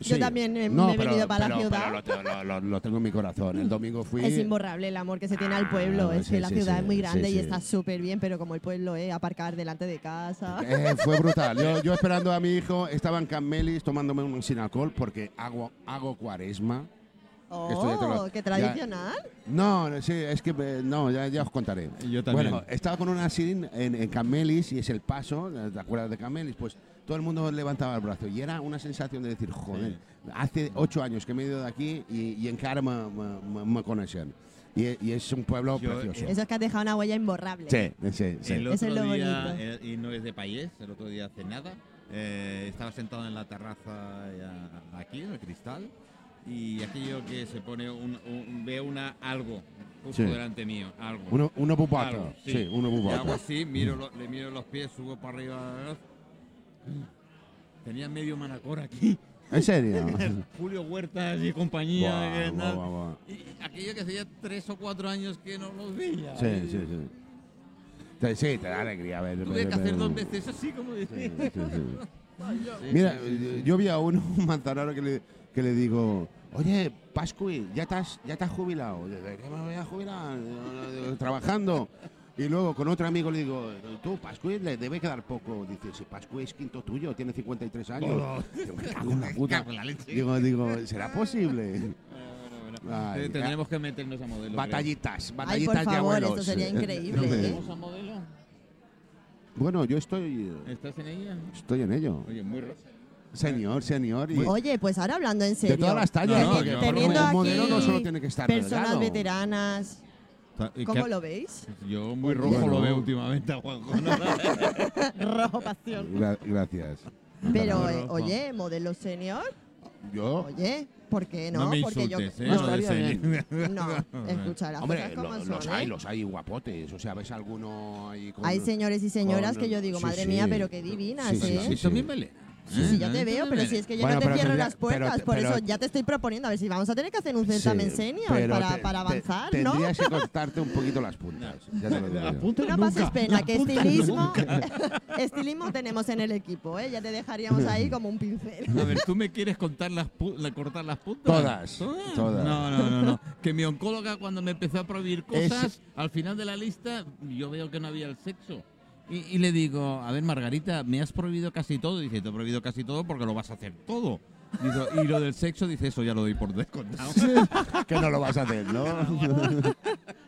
Sí. Yo también he venido para la ciudad. Pero lo tengo en mi corazón. El domingo fui... Es imborrable el amor que se tiene al pueblo. Es que la ciudad es muy grande y está súper bien, pero como el pueblo, aparcar delante de casa... fue brutal. Yo esperando a mi hijo, estaba en Can Melis tomándome un sin alcohol porque hago cuaresma. ¡Oh, qué tradicional! Ya os contaré. Yo también. Bueno, estaba con una sin en Can Melis y es el paso, ¿te acuerdas de Can Melis? Pues... Todo el mundo levantaba el brazo y era una sensación de decir, joder, hace 8 años que me he ido de aquí y encara me conocen. Y es un pueblo precioso. Eso es que has dejado una huella imborrable. Sí. Eso es lo bonito. Y no es de país, el otro día hace nada. Estaba sentado en la terraza aquí, en el Cristal, y aquello que se pone, veo algo justo delante mío, algo. Uno pupato. Sí, uno pupato. Y hago así, le miro los pies, subo para arriba. Tenía medio manacor aquí. ¿En serio? Julio Huertas y compañía. Y aquello que hacía 3 o 4 años que no los veía. Sí. Sí, te da alegría. Tuve que hacer 2 veces así como decía. Sí. Mira, yo vi a uno, un Manzanaro, que le digo... Oye, Pascuí, ¿ya te has jubilado? ¿Qué me voy a jubilar? Trabajando. Y luego con otro amigo le digo, tú, Pascuí, le debe quedar poco. Dice, si Pascuí es quinto tuyo, tiene 53 años. Digo, me cago en la puta. Digo, ¿será posible? Ay, tendremos que meternos a modelo. Batallitas de abuelos. Eso sería increíble. ¿Metemos a modelo? Bueno, yo estoy... ¿Estás en ella? Estoy en ello. Oye, muy rosa. Señor. Oye, pues ahora hablando en serio. De todas las tallas. Teniendo aquí personas veteranas... ¿Cómo lo veis? Yo muy rojo lo veo últimamente a Juanjo. Rojo pasión. Gracias. Pero, oye, modelo senior. ¿Yo? Oye, ¿por qué no? No me insultes, porque yo no estaría bien. No, escucha, las cosas como son. Los hay guapotes. O sea, ¿ves alguno ahí con...? Hay señores y señoras que yo digo, madre mía, pero qué divinas, ¿eh? Sí, también me leen. Sí, yo te veo, pero si es que yo no te cierro las puertas, por eso ya te estoy proponiendo, a ver si vamos a tener que hacer un certamen senior para avanzar, ¿no? Tendrías que cortarte un poquito las puntas. Ya te lo digo. Tú no pases pena, que estilismo tenemos en el equipo, ¿eh? Ya te dejaríamos ahí como un pincel. A ver, ¿tú me quieres cortar las puntas? Todas. No. Que mi oncóloga, cuando me empezó a prohibir cosas, al final de la lista yo veo que no había el sexo. Y le digo, a ver, Margarita, me has prohibido casi todo. Dice, te he prohibido casi todo porque lo vas a hacer todo. Y lo del sexo, dice, eso ya lo doy por descontado. Sí, que no lo vas a hacer, ¿no?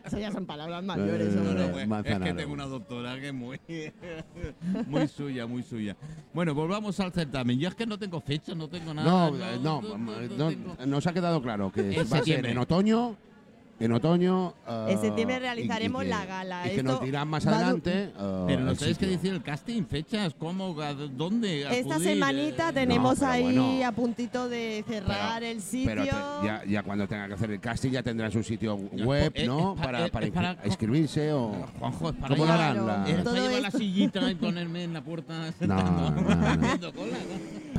Eso ya son palabras mayores. Es que tengo una doctora que es muy suya. Bueno, volvamos al certamen. Yo es que no tengo fecha, no tengo nada. No, nos ha quedado claro que va a ser en otoño. En septiembre realizaremos la gala. Y que nos dirán más adelante. Pero no sabéis qué decir el casting, fechas, cómo, dónde acudir. Esta semanita tenemos a puntito de cerrar el sitio. Pero ya cuando tenga que hacer el casting ya tendrán su sitio web, ¿no? Para inscribirse o... Juanjo, es para llevar la sillita y ponerme en la puerta sentando.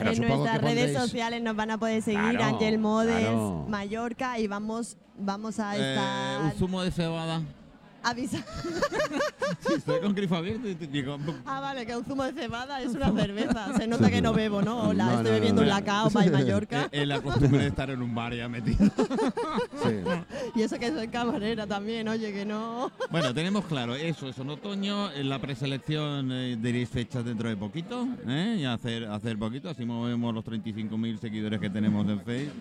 En nuestras redes sociales nos van a poder seguir, Angel Models Mallorca, y vamos a estar... un zumo de cebada. Avisa. Si estoy con grifo abierto y te digo... vale, que un zumo de cebada es una cerveza. Se nota que no bebo, ¿no? Hola, estoy bebiendo la cava en Mallorca. Es la costumbre de estar en un bar ya metido. Sí. Y eso que soy camarera también, oye, que no... Bueno, tenemos claro, eso es en otoño. En la preselección diréis fechas dentro de poquito, y hacer poquito. Así movemos los 35.000 seguidores que tenemos en Facebook.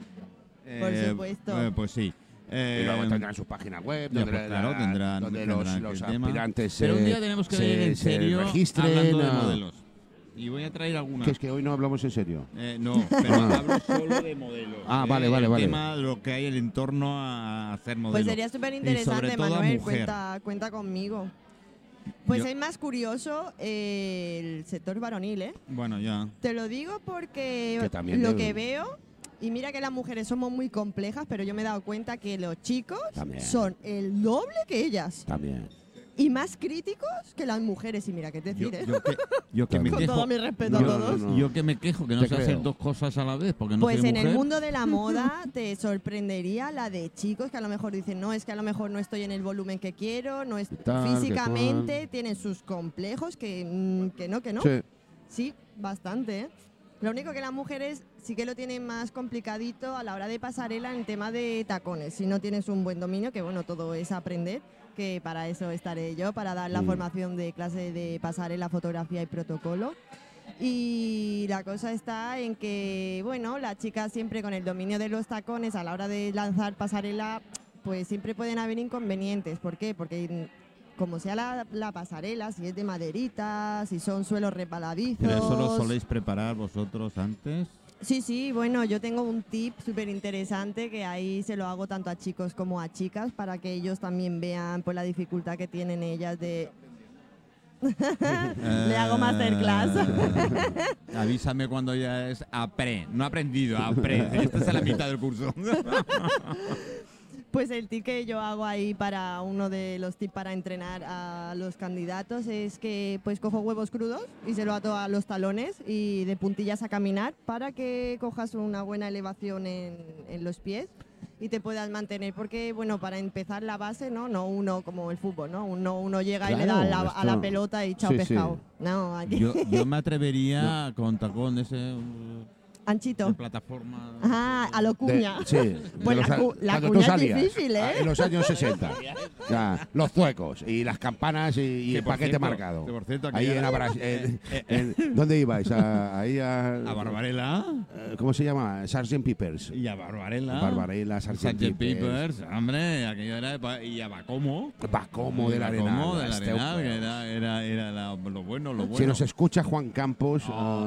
Por supuesto. Pues sí. Y luego tendrán sus páginas web, donde los aspirantes se registren. Pero un día tenemos que ir en serio hablando de modelos. Y voy a traer alguna. Que es que hoy no hablamos en serio. No, pero hablo solo de modelos. Vale. El tema de lo que hay en torno a hacer modelos. Pues sería súper interesante, Manuel, cuenta conmigo. Pues es más curioso el sector varonil, ¿eh? Bueno, ya. Te lo digo porque lo que veo... Y mira que las mujeres somos muy complejas, pero yo me he dado cuenta que los chicos son el doble que ellas. También. Y más críticos que las mujeres. Y mira, ¿qué te decir? Yo que me quejo. Con todo mi respeto a todos. Yo que me quejo, que no sé hacer dos cosas a la vez. Porque no pues soy en mujer. El mundo de la moda te sorprendería la de chicos que a lo mejor dicen, no, es que a lo mejor no estoy en el volumen que quiero, no físicamente, tienen sus complejos que no. Sí, bastante, ¿eh? Lo único que las mujeres sí que lo tienen más complicadito a la hora de pasarela en el tema de tacones. Si no tienes un buen dominio, que bueno, todo es aprender, que para eso estaré yo, para dar la formación de clase de pasarela, fotografía y protocolo. Y la cosa está en que, bueno, las chicas siempre con el dominio de los tacones a la hora de lanzar pasarela, pues siempre pueden haber inconvenientes. ¿Por qué? Porque... Como sea la pasarela, si es de maderita, si son suelos resbaladizos... ¿Pero eso lo soléis preparar vosotros antes? Sí, bueno, yo tengo un tip súper interesante que ahí se lo hago tanto a chicos como a chicas para que ellos también vean pues la dificultad que tienen ellas de... Le hago masterclass. Avísame cuando ya es no aprendido, Esta es la mitad del curso. Pues el tip que yo hago ahí para uno de los tips para entrenar a los candidatos es que pues cojo huevos crudos y se lo ato a los talones y de puntillas a caminar para que cojas una buena elevación en los pies y te puedas mantener. Porque, bueno, para empezar la base, no uno como el fútbol, ¿no? Uno llega y le da a la pelota y chao pescado. No, aquí. Yo me atrevería con tacón ese... Anchito. De plataforma. A lo cuña. Pues la cuña es difícil, ¿eh? En los años 60. Ya, los zuecos y las campanas y el paquete marcado. Que por cierto, aquí ahí ¿dónde ibais? Ahí a Barbarella. ¿Cómo se llama? Sgt. Peppers. Y a Barbarella. Sgt. Peppers. Hombre, aquello era. Y a Bacomo. Bacomo de la Arenal. Era lo bueno. Si nos escucha Juan Campos.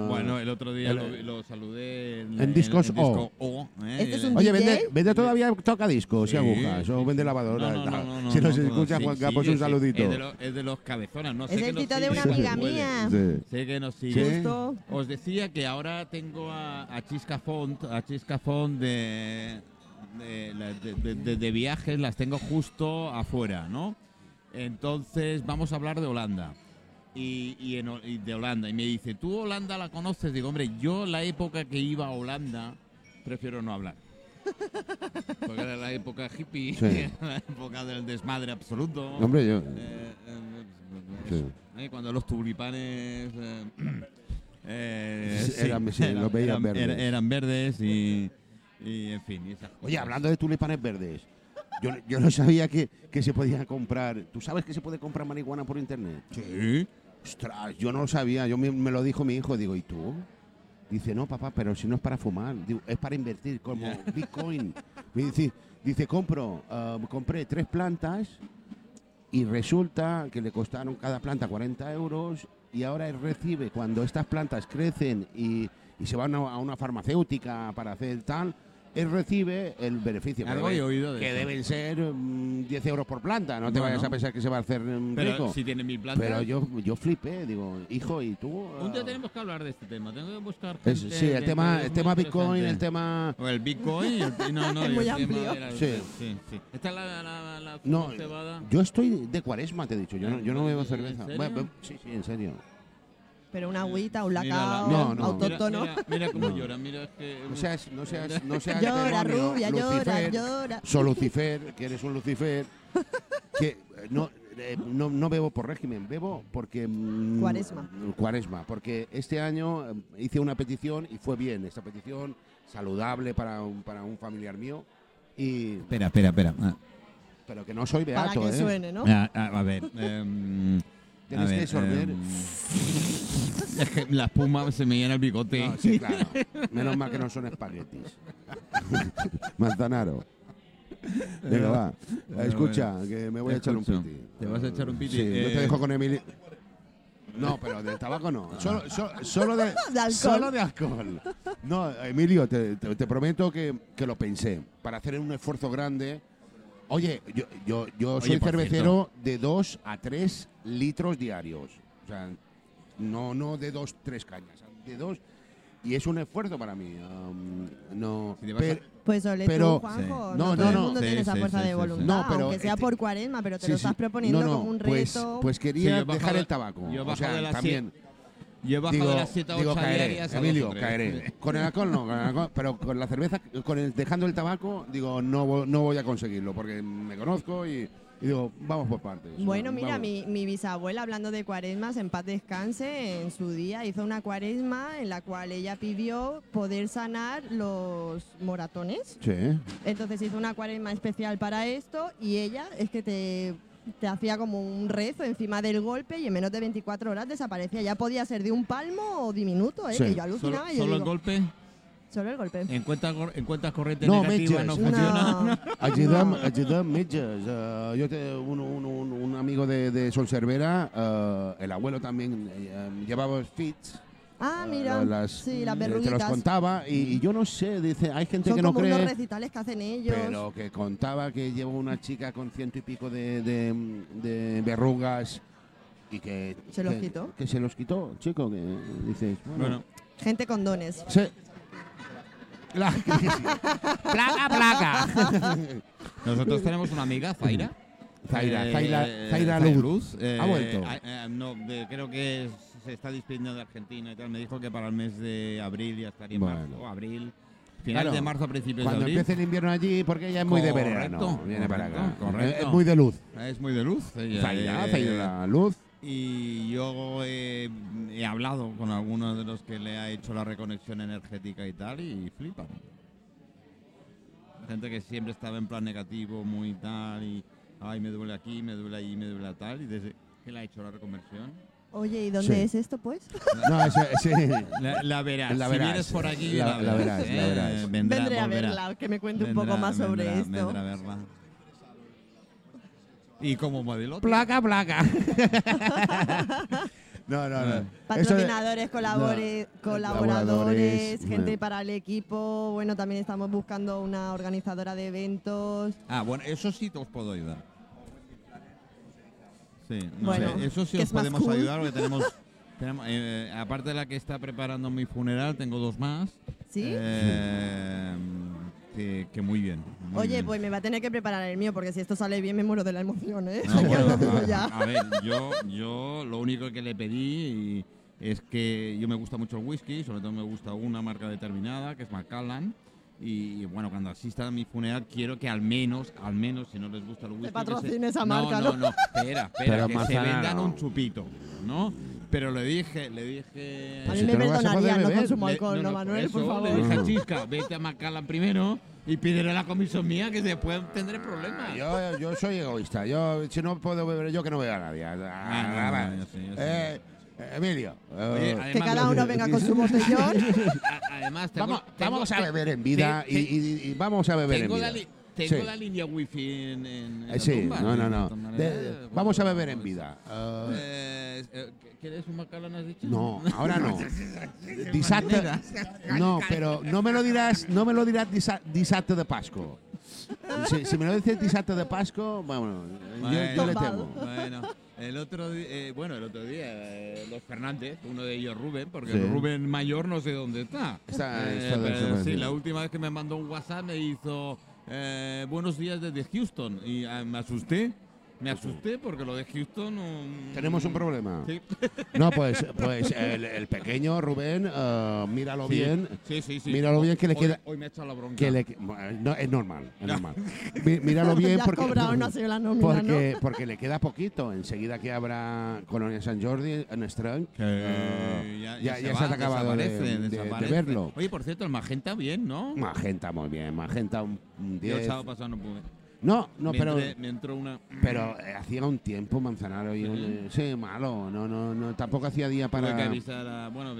Bueno, el otro día lo saludé. En discos O. ¿eh? Este es un Oye, DJ. Vende todavía tocadiscos y agujas, o vende lavadora. No, si nos escucha Juan Campos, un saludito. Es de los cabezonas, no sé. Es el tito de una amiga mía. Sé que nos sigue. Os decía que ahora tengo a Chisca Font, de viajes, las tengo justo afuera, ¿no? Entonces vamos a hablar de Holanda. Y de Holanda. Y me dice, ¿tú Holanda la conoces? Digo, hombre, yo la época que iba a Holanda prefiero no hablar. Porque era la época hippie, sí. La época del desmadre absoluto. Hombre, yo... sí. Cuando los tulipanes... eran verdes y en fin. Y esas cosas. Oye, hablando de tulipanes verdes, yo no sabía que se podía comprar. ¿Tú sabes que se puede comprar marihuana por internet? Sí. Ostras, yo no lo sabía. Me lo dijo mi hijo. Digo, ¿y tú? Dice, no, papá, pero si no es para fumar. Digo, es para invertir, como Bitcoin. Dice, compré 3 plantas y resulta que le costaron cada planta 40 euros. Y ahora él recibe, cuando estas plantas crecen y se van a una farmacéutica para hacer tal, él recibe el beneficio. Algo he oído de que eso. Deben ser 10 euros por planta, no te vayas a pensar que se va a hacer rico. Si tiene 1000 plantas. Pero yo flipé, digo, hijo, ¿y tú? Un día tenemos que hablar de este tema, tengo que buscar... el tema Bitcoin, el tema... O el Bitcoin, es muy amplio. Sí. Esta es la no, cebada. Yo estoy de cuaresma, te he dicho, yo no bebo cerveza. Sí, en serio. Pero una agüita, un lacao, autóctono. Mira cómo llora, mira que... No seas llora, demonio, rubia, Lucifer, llora. Soy Lucifer, que eres un Lucifer. Que no bebo por régimen, bebo porque... Cuaresma, porque este año hice una petición y fue bien. Esta petición saludable para un familiar mío y... Espera. Ah. Pero que no soy beato, ¿eh? Para que suene, ¿no? A ver... Tienes que sorber. Es que la espuma se me llena el bigote. No, sí, claro. Menos mal que no son espaguetis. Manzanaro. Venga, va. Escucha, que me voy a echar un piti. ¿Te vas a echar un piti? Sí, yo te dejo con Emilio. No, pero de tabaco no. Solo de alcohol. No, Emilio, te prometo que lo pensé. Para hacer un esfuerzo grande... Oye, yo soy cervecero de 2 a 3 litros diarios. O sea, no de 2, 3 cañas, de 2. Y es un esfuerzo para mí. No, si pues ole tú, Juanjo. Sí. No, todo el mundo tiene esa fuerza de voluntad, aunque sea por cuaresma, pero te lo estás proponiendo como un reto. Pues quería dejar el tabaco. O sea, también... Yo he bajado de las 7 a 8 diarias. Emilio, caeré. Con el alcohol no, pero con la cerveza, dejando el tabaco, digo, no voy a conseguirlo, porque me conozco y digo, vamos por partes. Bueno, mira, mi bisabuela, hablando de cuaresmas, en paz descanse, en su día hizo una cuaresma en la cual ella pidió poder sanar los moratones. Sí. Entonces hizo una cuaresma especial para esto y ella es que te hacía como un rezo encima del golpe y en menos de 24 horas desaparecía. Ya podía ser de un palmo o diminuto, sí. Que yo alucinaba. ¿Solo el golpe? Solo el golpe. ¿En cuentas corrientes negativas no funciona? Ayudam Mitches. Yo tengo un amigo de Solservera, el abuelo también, llevaba fits. Ah, mira, las verruguitas. Te los contaba y yo no sé, dice, hay gente que no cree. Son como unos recitales que hacen ellos. Pero que contaba que lleva una chica con 100 y pico de verrugas y que… ¿Se los quitó? Que se los quitó, chico, que dices… Bueno. Gente con dones. Sí. Placa. Nosotros tenemos una amiga, Zaira. Zaira Lourdes. Ha vuelto. Creo que se está despidiendo de Argentina y tal. Me dijo que para el mes de abril ya estaría en marzo. O abril. Final de marzo, principios de abril. Cuando empiece el invierno allí, porque ella es muy de verano. Viene para acá. Correcto. Es muy de luz. Es muy de luz. Zaira Luz. Y yo he hablado con algunos de los que le ha hecho la reconexión energética y tal, y flipan. Gente que siempre estaba en plan negativo, muy tal, y... Ay, me duele aquí, me duele allí, me duele tal. ¿Y desde que le ha hecho la reconversión? Oye, ¿y dónde es esto, pues? No, sí. La verás. Si vienes por aquí, la verás. Vendré a verla, que me cuente un poco más sobre esto. Vendrá a verla. Y como modelo... Placa. No, no, no. Patrocinadores, colaboradores, gente para el equipo. Bueno, también estamos buscando una organizadora de eventos. Ah, bueno, eso sí te os puedo ayudar. Sí, no bueno, sé, eso sí os podemos ayudar porque tenemos aparte de la que está preparando mi funeral, tengo dos más. ¿Sí? Que muy bien. Oye, pues me va a tener que preparar el mío, porque si esto sale bien me muero de la emoción, ¿eh? No, bueno, a ver, yo lo único que le pedí es que yo me gusta mucho el whisky, sobre todo me gusta una marca determinada, que es Macallan, y bueno, cuando asista a mi funeral quiero que al menos, si no les gusta el whisky... Te patrocine esa marca, ¿no? No, espera, que se vendan un chupito, ¿no? Pero le dije... A mí me perdonaría, no consumo alcohol, ¿no, Manuel? Por favor. Le dije a Chisca, vete a Macallan primero y pídele la comisión mía, que después tendré problemas. Yo soy egoísta. Yo, si no puedo beber yo, que no beba nadie. Emilio. Oye, además, que cada uno venga con su botellón. Además, vamos a beber en vida y vamos a beber en vida. Tengo la línea wifi en sí, tumba, no. Vamos a beber en vida. ¿Quieres un Macallan, has dicho? No, ahora no. Dissabte. No, pero no me lo dirás dissabte de Pasco. Si me lo dices dissabte de Pasco, bueno, yo le temo. Bueno. El otro día, los Fernández, uno de ellos Rubén, porque sí. Rubén mayor no sé dónde está. Sí, la última vez que me mandó un WhatsApp me hizo buenos días desde Houston y me asusté porque lo de Houston... Tenemos un problema. Sí. No, pues el pequeño Rubén, míralo bien. Sí. Míralo bien que le queda... Hoy me ha echado la bronca. No, es normal. Míralo bien porque... porque le queda poquito. Enseguida que habrá Colonia San Jordi en Strand, ya se ha acabado de verlo. Oye, por cierto, el Magenta bien, ¿no? Magenta muy bien. Magenta un 10. Yo el sábado pasado no pude. No, pero hacía un tiempo Manzanaro y malo, no, tampoco hacía día para... Tuve que avisar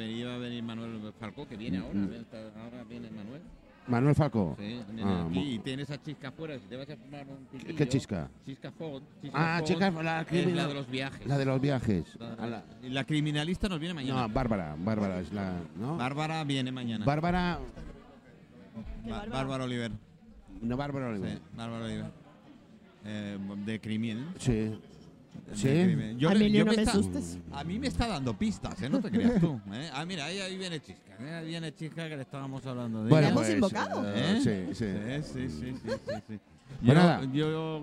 iba a venir Manuel Falco, que viene ahora, ahora viene Manuel. ¿Manuel Falco? Sí, y tienes a Chisca afuera, si te vas a fumar un pitillo... ¿Qué Chisca? Chisca Font. Chisca Font, la de los viajes. La de los viajes. La criminalista nos viene mañana. No, Bárbara es la... ¿no? Bárbara viene mañana. Bárbara Oliver. No, Bárbara Oliva. Sí, Bárbara Oliva. De crimen. Sí. Sí. A mí me está dando pistas, ¿eh? No te creas tú. Ah, mira, ahí viene Chisca. Ahí viene Chisca, que le estábamos hablando de... Bueno, hemos invocado. Sí. Yo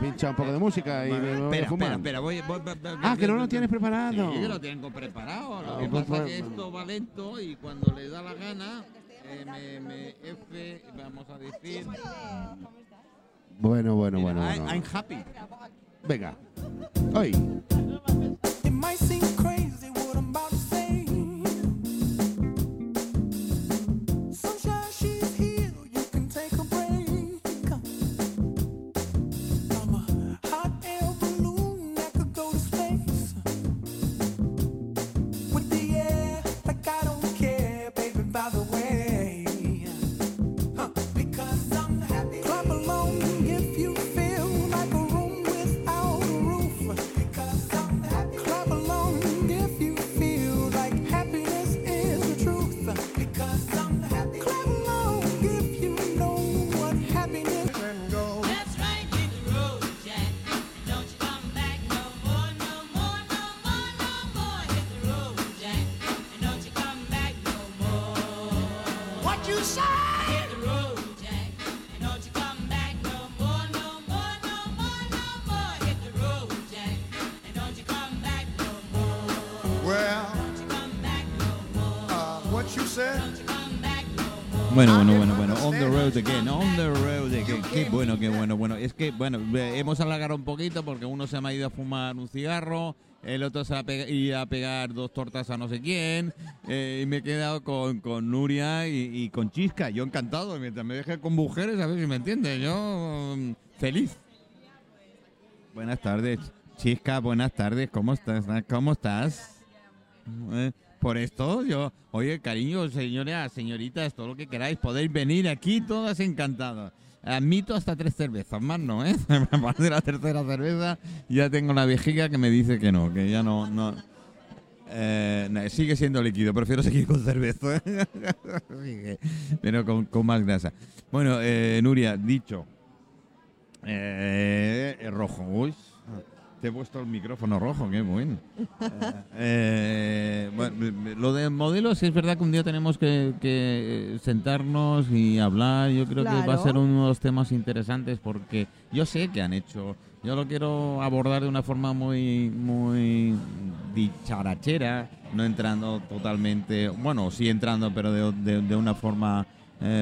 pincha un poco de música y espera, que no lo tienes preparado. Sí, yo lo tengo preparado. Lo que pasa es que esto va lento y cuando le da la gana... MMF, vamos a decir. Bueno. I'm happy. Venga. Hoy. It might seem crazy what I'm about to say. Sunshine, she's here, you can take a break. I'm a hot air balloon that could go to space. With the air, like I don't care, baby, by the way. Bueno. On the road again. Qué bueno. Es que, hemos alargado un poquito porque uno se me ha ido a fumar un cigarro, el otro se ha ido a pegar dos tortas a no sé quién, y me he quedado con Nuria y con Chisca. Yo encantado, mientras me deje con mujeres, a ver si me entiendes. Yo feliz. Buenas tardes, Chisca, buenas tardes. ¿Cómo estás? Por esto, oye, cariño, señoras, señoritas, todo lo que queráis, podéis venir aquí todas encantadas. Admito hasta 3 cervezas, más no, ¿eh? A partir de la 3ª cerveza ya tengo la vejiga que me dice que no, que ya no. No, sigue siendo líquido, prefiero seguir con cerveza, ¿eh? Pero con más grasa. Bueno, Nuria, dicho. Rojo, uy. Te he puesto el micrófono rojo, qué bueno. Bueno, lo de modelos, es verdad que un día tenemos que sentarnos y hablar. Yo creo que va a ser uno de los temas interesantes porque yo sé que han hecho. Yo lo quiero abordar de una forma muy, muy dicharachera, no entrando totalmente, bueno, sí entrando, pero de una forma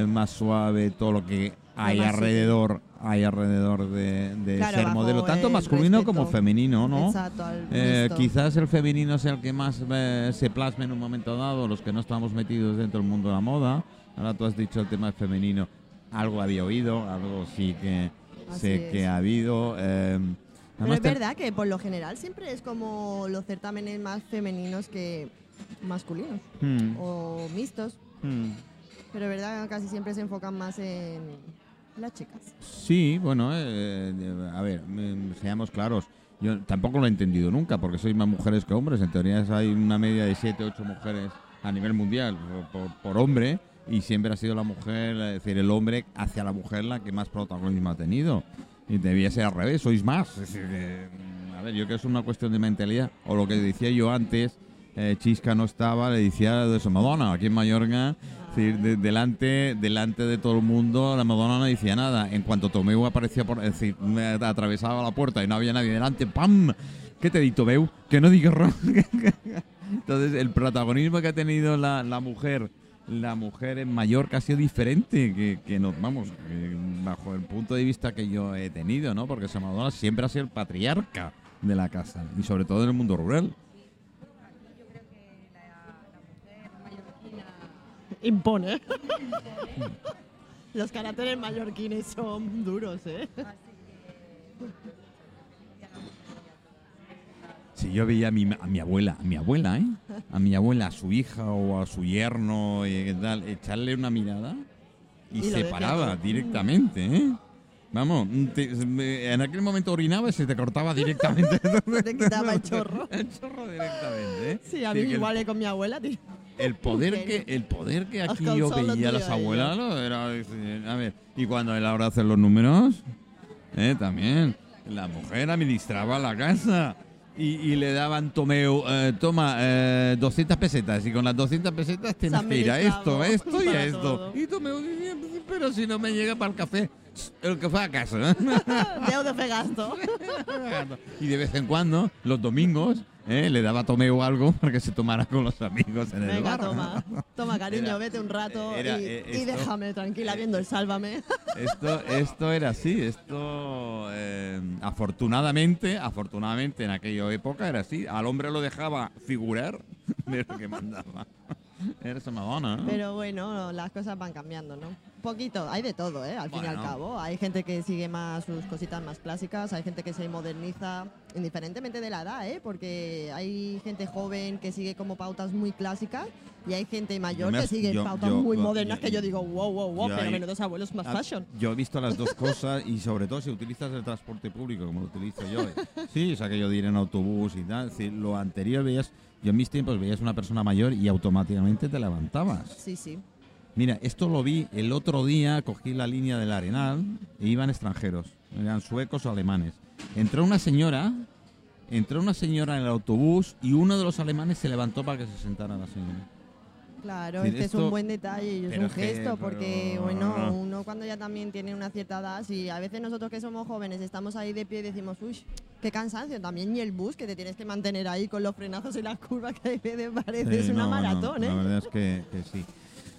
más suave, todo lo que hay alrededor. Hay alrededor de claro, ser modelo, tanto masculino respeto, como femenino, ¿no? Exacto, quizás el femenino es el que más se plasma en un momento dado, los que no estamos metidos dentro del mundo de la moda. Ahora tú has dicho el tema femenino, algo había oído, algo sí que así sé es. Que ha habido. Pero es verdad que por lo general siempre es como los certámenes más femeninos que masculinos o mixtos, pero es verdad que casi siempre se enfocan más en las chicas. Sí, bueno, a ver, seamos claros. Yo tampoco lo he entendido nunca, porque sois más mujeres que hombres. En teoría hay una media de 7, 8 mujeres a nivel mundial por hombre, y siempre ha sido la mujer, es decir, el hombre hacia la mujer la que más protagonismo ha tenido. Y debía ser al revés, sois más. Es decir, a ver, yo creo que es una cuestión de mentalidad. O lo que decía yo antes, Chisca no estaba, le decía de eso, Madonna, aquí en Mallorca. Delante de todo el mundo, la Madonna no decía nada. En cuanto Tomeu aparecía, es decir, me atravesaba la puerta y no había nadie delante, ¡pam! ¿Qué te di, Tomeu? Que no digas ron. Entonces, el protagonismo que ha tenido la mujer en Mallorca ha sido diferente que nos vamos, bajo el punto de vista que yo he tenido, ¿no? Porque esa Madonna siempre ha sido el patriarca de la casa, y sobre todo en el mundo rural. Impone. Los caracteres mallorquines son duros, ¿eh? Si yo veía a mi abuela, ¿eh? A mi abuela, a su hija o a su yerno, y tal, echarle una mirada y se paraba directamente, ¿eh? Vamos, en aquel momento orinaba y se te cortaba directamente. Te quitaba el chorro. El chorro directamente, ¿eh? Sí, a mí igual con mi abuela, tío. El poder que aquí yo veía a las abuelas, ¿no? Era, a ver, y cuando a la hora de hacer los números, también, la mujer administraba la casa y le daban Tomeu, toma, 200 pesetas, y con las 200 pesetas tienes que ir a esto y a esto. Todo. Y Tomeu decía, pero si no me llega para el café, el café a casa. Deuda de gasto. Y de vez en cuando, los domingos, le daba a Tomeo algo para que se tomara con los amigos en el bar. Toma cariño, vete un rato y déjame tranquila viendo el Sálvame. Esto era así, afortunadamente en aquella época era así. Al hombre lo dejaba figurar, pero que mandaba. Eres Madonna, ¿no? Pero bueno, las cosas van cambiando, ¿no? Un poquito, hay de todo, ¿eh? Al fin y al cabo. Hay gente que sigue más sus cositas más clásicas, hay gente que se moderniza, indiferentemente de la edad, ¿eh? Porque hay gente joven que sigue como pautas muy clásicas y hay gente mayor que sigue pautas muy modernas que yo digo, wow, pero menudos abuelos más fashion. Yo he visto las dos cosas y sobre todo si utilizas el transporte público, como lo utilizo yo. Sí, o sea, que yo diré en autobús y tal. Si lo anterior veías... Yo en mis tiempos veías una persona mayor y automáticamente te levantabas. Sí, sí. Mira, esto lo vi el otro día, cogí la línea del Arenal e iban extranjeros, eran suecos o alemanes. Entró una señora en el autobús y uno de los alemanes se levantó para que se sentara la señora. Claro, es un buen detalle y es un gesto porque, bueno, uno cuando ya también tiene una cierta edad, si a veces nosotros que somos jóvenes estamos ahí de pie y decimos, uy, qué cansancio, también y el bus que te tienes que mantener ahí con los frenazos y las curvas que a veces parece es una maratón, ¿eh? La verdad es que sí.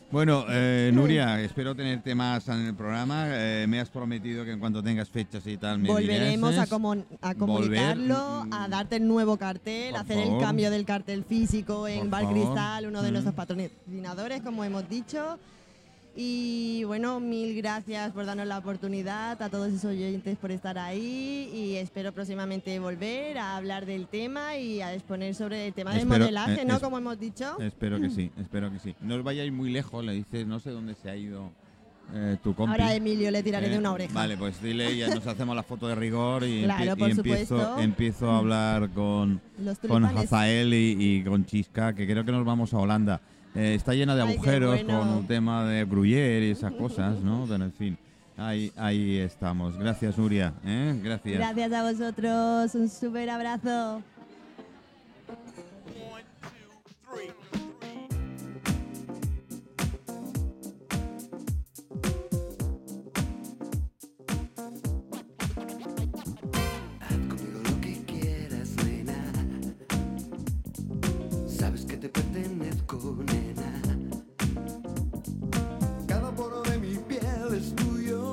Bueno, Nuria, espero tenerte más en el programa. Me has prometido que en cuanto tengas fechas y tal me volveremos a comunicarlo, a darte el nuevo cartel, por hacer favor. El cambio del cartel físico en Bar Cristal, uno de nuestros patrocinadores, como hemos dicho. Y bueno, mil gracias por darnos la oportunidad, a todos esos oyentes por estar ahí y espero próximamente volver a hablar del tema y a exponer sobre el tema del modelaje, ¿no? Como hemos dicho. Espero que sí. No os vayáis muy lejos, le dices, no sé dónde se ha ido tu compi. Ahora a Emilio le tiraré de una oreja. Vale, pues dile y nos hacemos la foto de rigor y, claro, y empiezo a hablar con Hazael y con Chisca, que creo que nos vamos a Holanda. Está llena de agujeros, bueno, con un tema de Gruyère y esas cosas, ¿no? Pero en fin, ahí estamos. Gracias, Nuria. Gracias. Gracias a vosotros. Un súper abrazo.